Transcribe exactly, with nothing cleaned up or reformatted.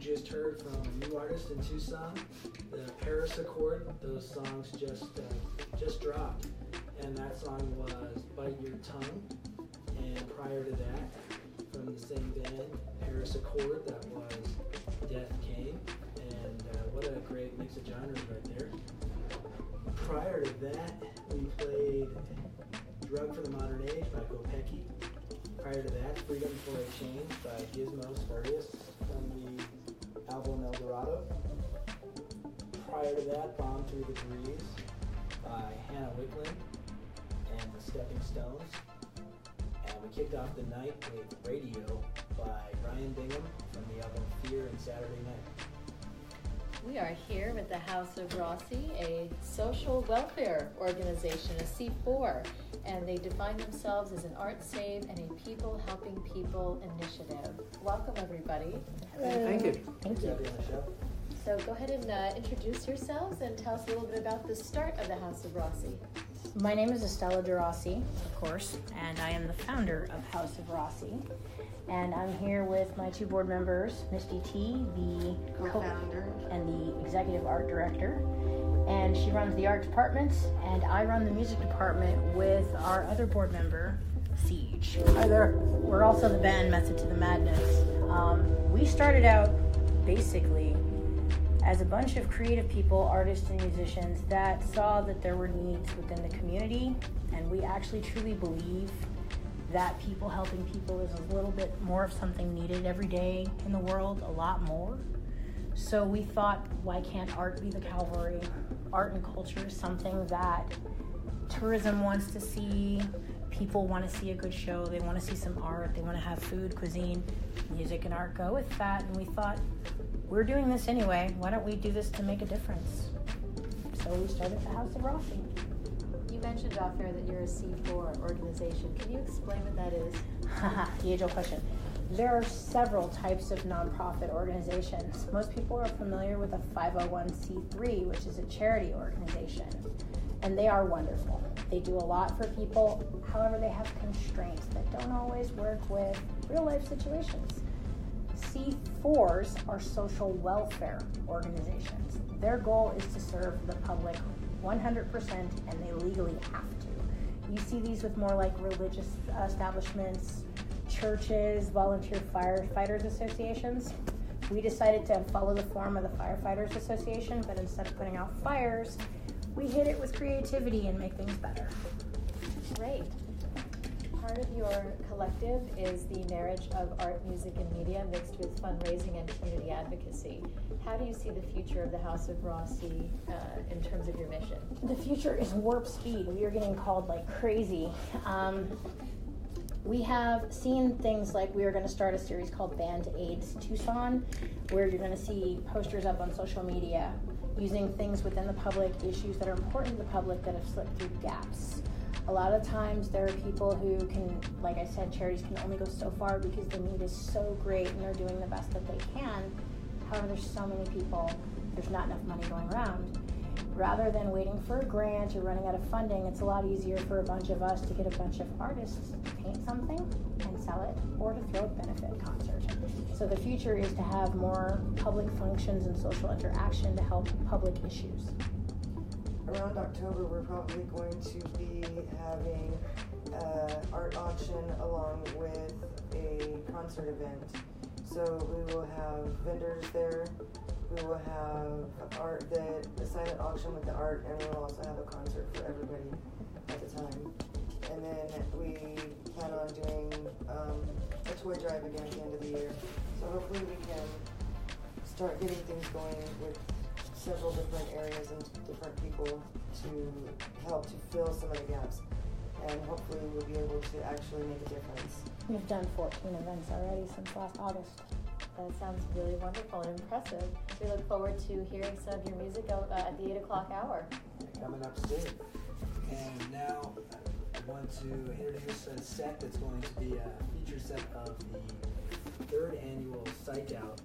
you just heard from a new artist in Tucson, the Paris Accord. Those songs just uh, just dropped, and that song was Bite Your Tongue, and prior to that, from the same band, Paris Accord, that was Death Came, and uh, what a great mix of genres right there. Prior to that, we played Drug for the Modern Age by Gopecky. Prior to that, Freedom for a Change by Gizmos from the album El Dorado. Prior to that, Bomb Through the Breeze by Hannah Wicklin and The Stepping Stones. And we kicked off the night with Radio by Ryan Bingham from the album Fear and Saturday Night. We are here with the House of Rossi, a social welfare organization, a C four. And they define themselves as an Art Save and a People Helping People initiative. Welcome, everybody. Hello. Thank you. Thank you. So go ahead and uh, introduce yourselves and tell us a little bit about the start of the House of Rossi. My name is Estella De Rossi, of course, and I am the founder of House of Rossi. And I'm here with my two board members, Misty T, the co-founder and the executive art director. And she runs the art department, and I run the music department with our other board member, Siege. Hi there. We're also the band Method to the Madness. Um, we started out basically as a bunch of creative people, artists and musicians, that saw that there were needs within the community, and we actually truly believe that people helping people is a little bit more of something needed every day in the world, a lot more. So we thought, why can't art be the cavalry? Art and culture is something that tourism wants to see. People want to see a good show. They want to see some art. They want to have food, cuisine, music, and art go with that. And we thought, we're doing this anyway. Why don't we do this to make a difference? So we started the House of Rossi. You mentioned off air that you're a C four organization. Can you explain what that is? Haha, the age-old question. There are several types of nonprofit organizations. Most people are familiar with a five oh one c three, which is a charity organization, and they are wonderful. They do a lot for people. However, they have constraints that don't always work with real-life situations. C fours are social welfare organizations. Their goal is to serve the public one hundred percent, and they legally have to. You see these with more like religious establishments, churches, volunteer firefighters associations. We decided to follow the form of the Firefighters Association, but instead of putting out fires, we hit it with creativity and make things better. Great. Part of your collective is the marriage of art, music, and media mixed with fundraising and community advocacy. How do you see the future of the House of Rossi uh, in terms of your mission? The future is warp speed. We are getting called like crazy. Um, We have seen things like we are going to start a series called Band Aids Tucson, where you're going to see posters up on social media using things within the public, issues that are important to the public that have slipped through gaps. A lot of times there are people who can, like I said, charities can only go so far because the need is so great and they're doing the best that they can. However, there's so many people, there's not enough money going around. Rather than waiting for a grant or running out of funding, it's a lot easier for a bunch of us to get a bunch of artists to paint something and sell it, or to throw a benefit concert. So the future is to have more public functions and social interaction to help public issues. Around October, we're probably going to be having an art auction along with a concert event. So we will have vendors there. We will have art, that a silent auction with the art, and we will also have a concert for everybody at the time. And then we plan on doing um, a toy drive again at the end of the year. So hopefully we can start getting things going with several different areas and different people to help to fill some of the gaps. And hopefully we'll be able to actually make a difference. We've done fourteen events already since last August. That sounds really wonderful and impressive. We look forward to hearing some of your music at the eight o'clock hour. Coming up soon. And now I want to introduce a set that's going to be a feature set of the third annual Psych Out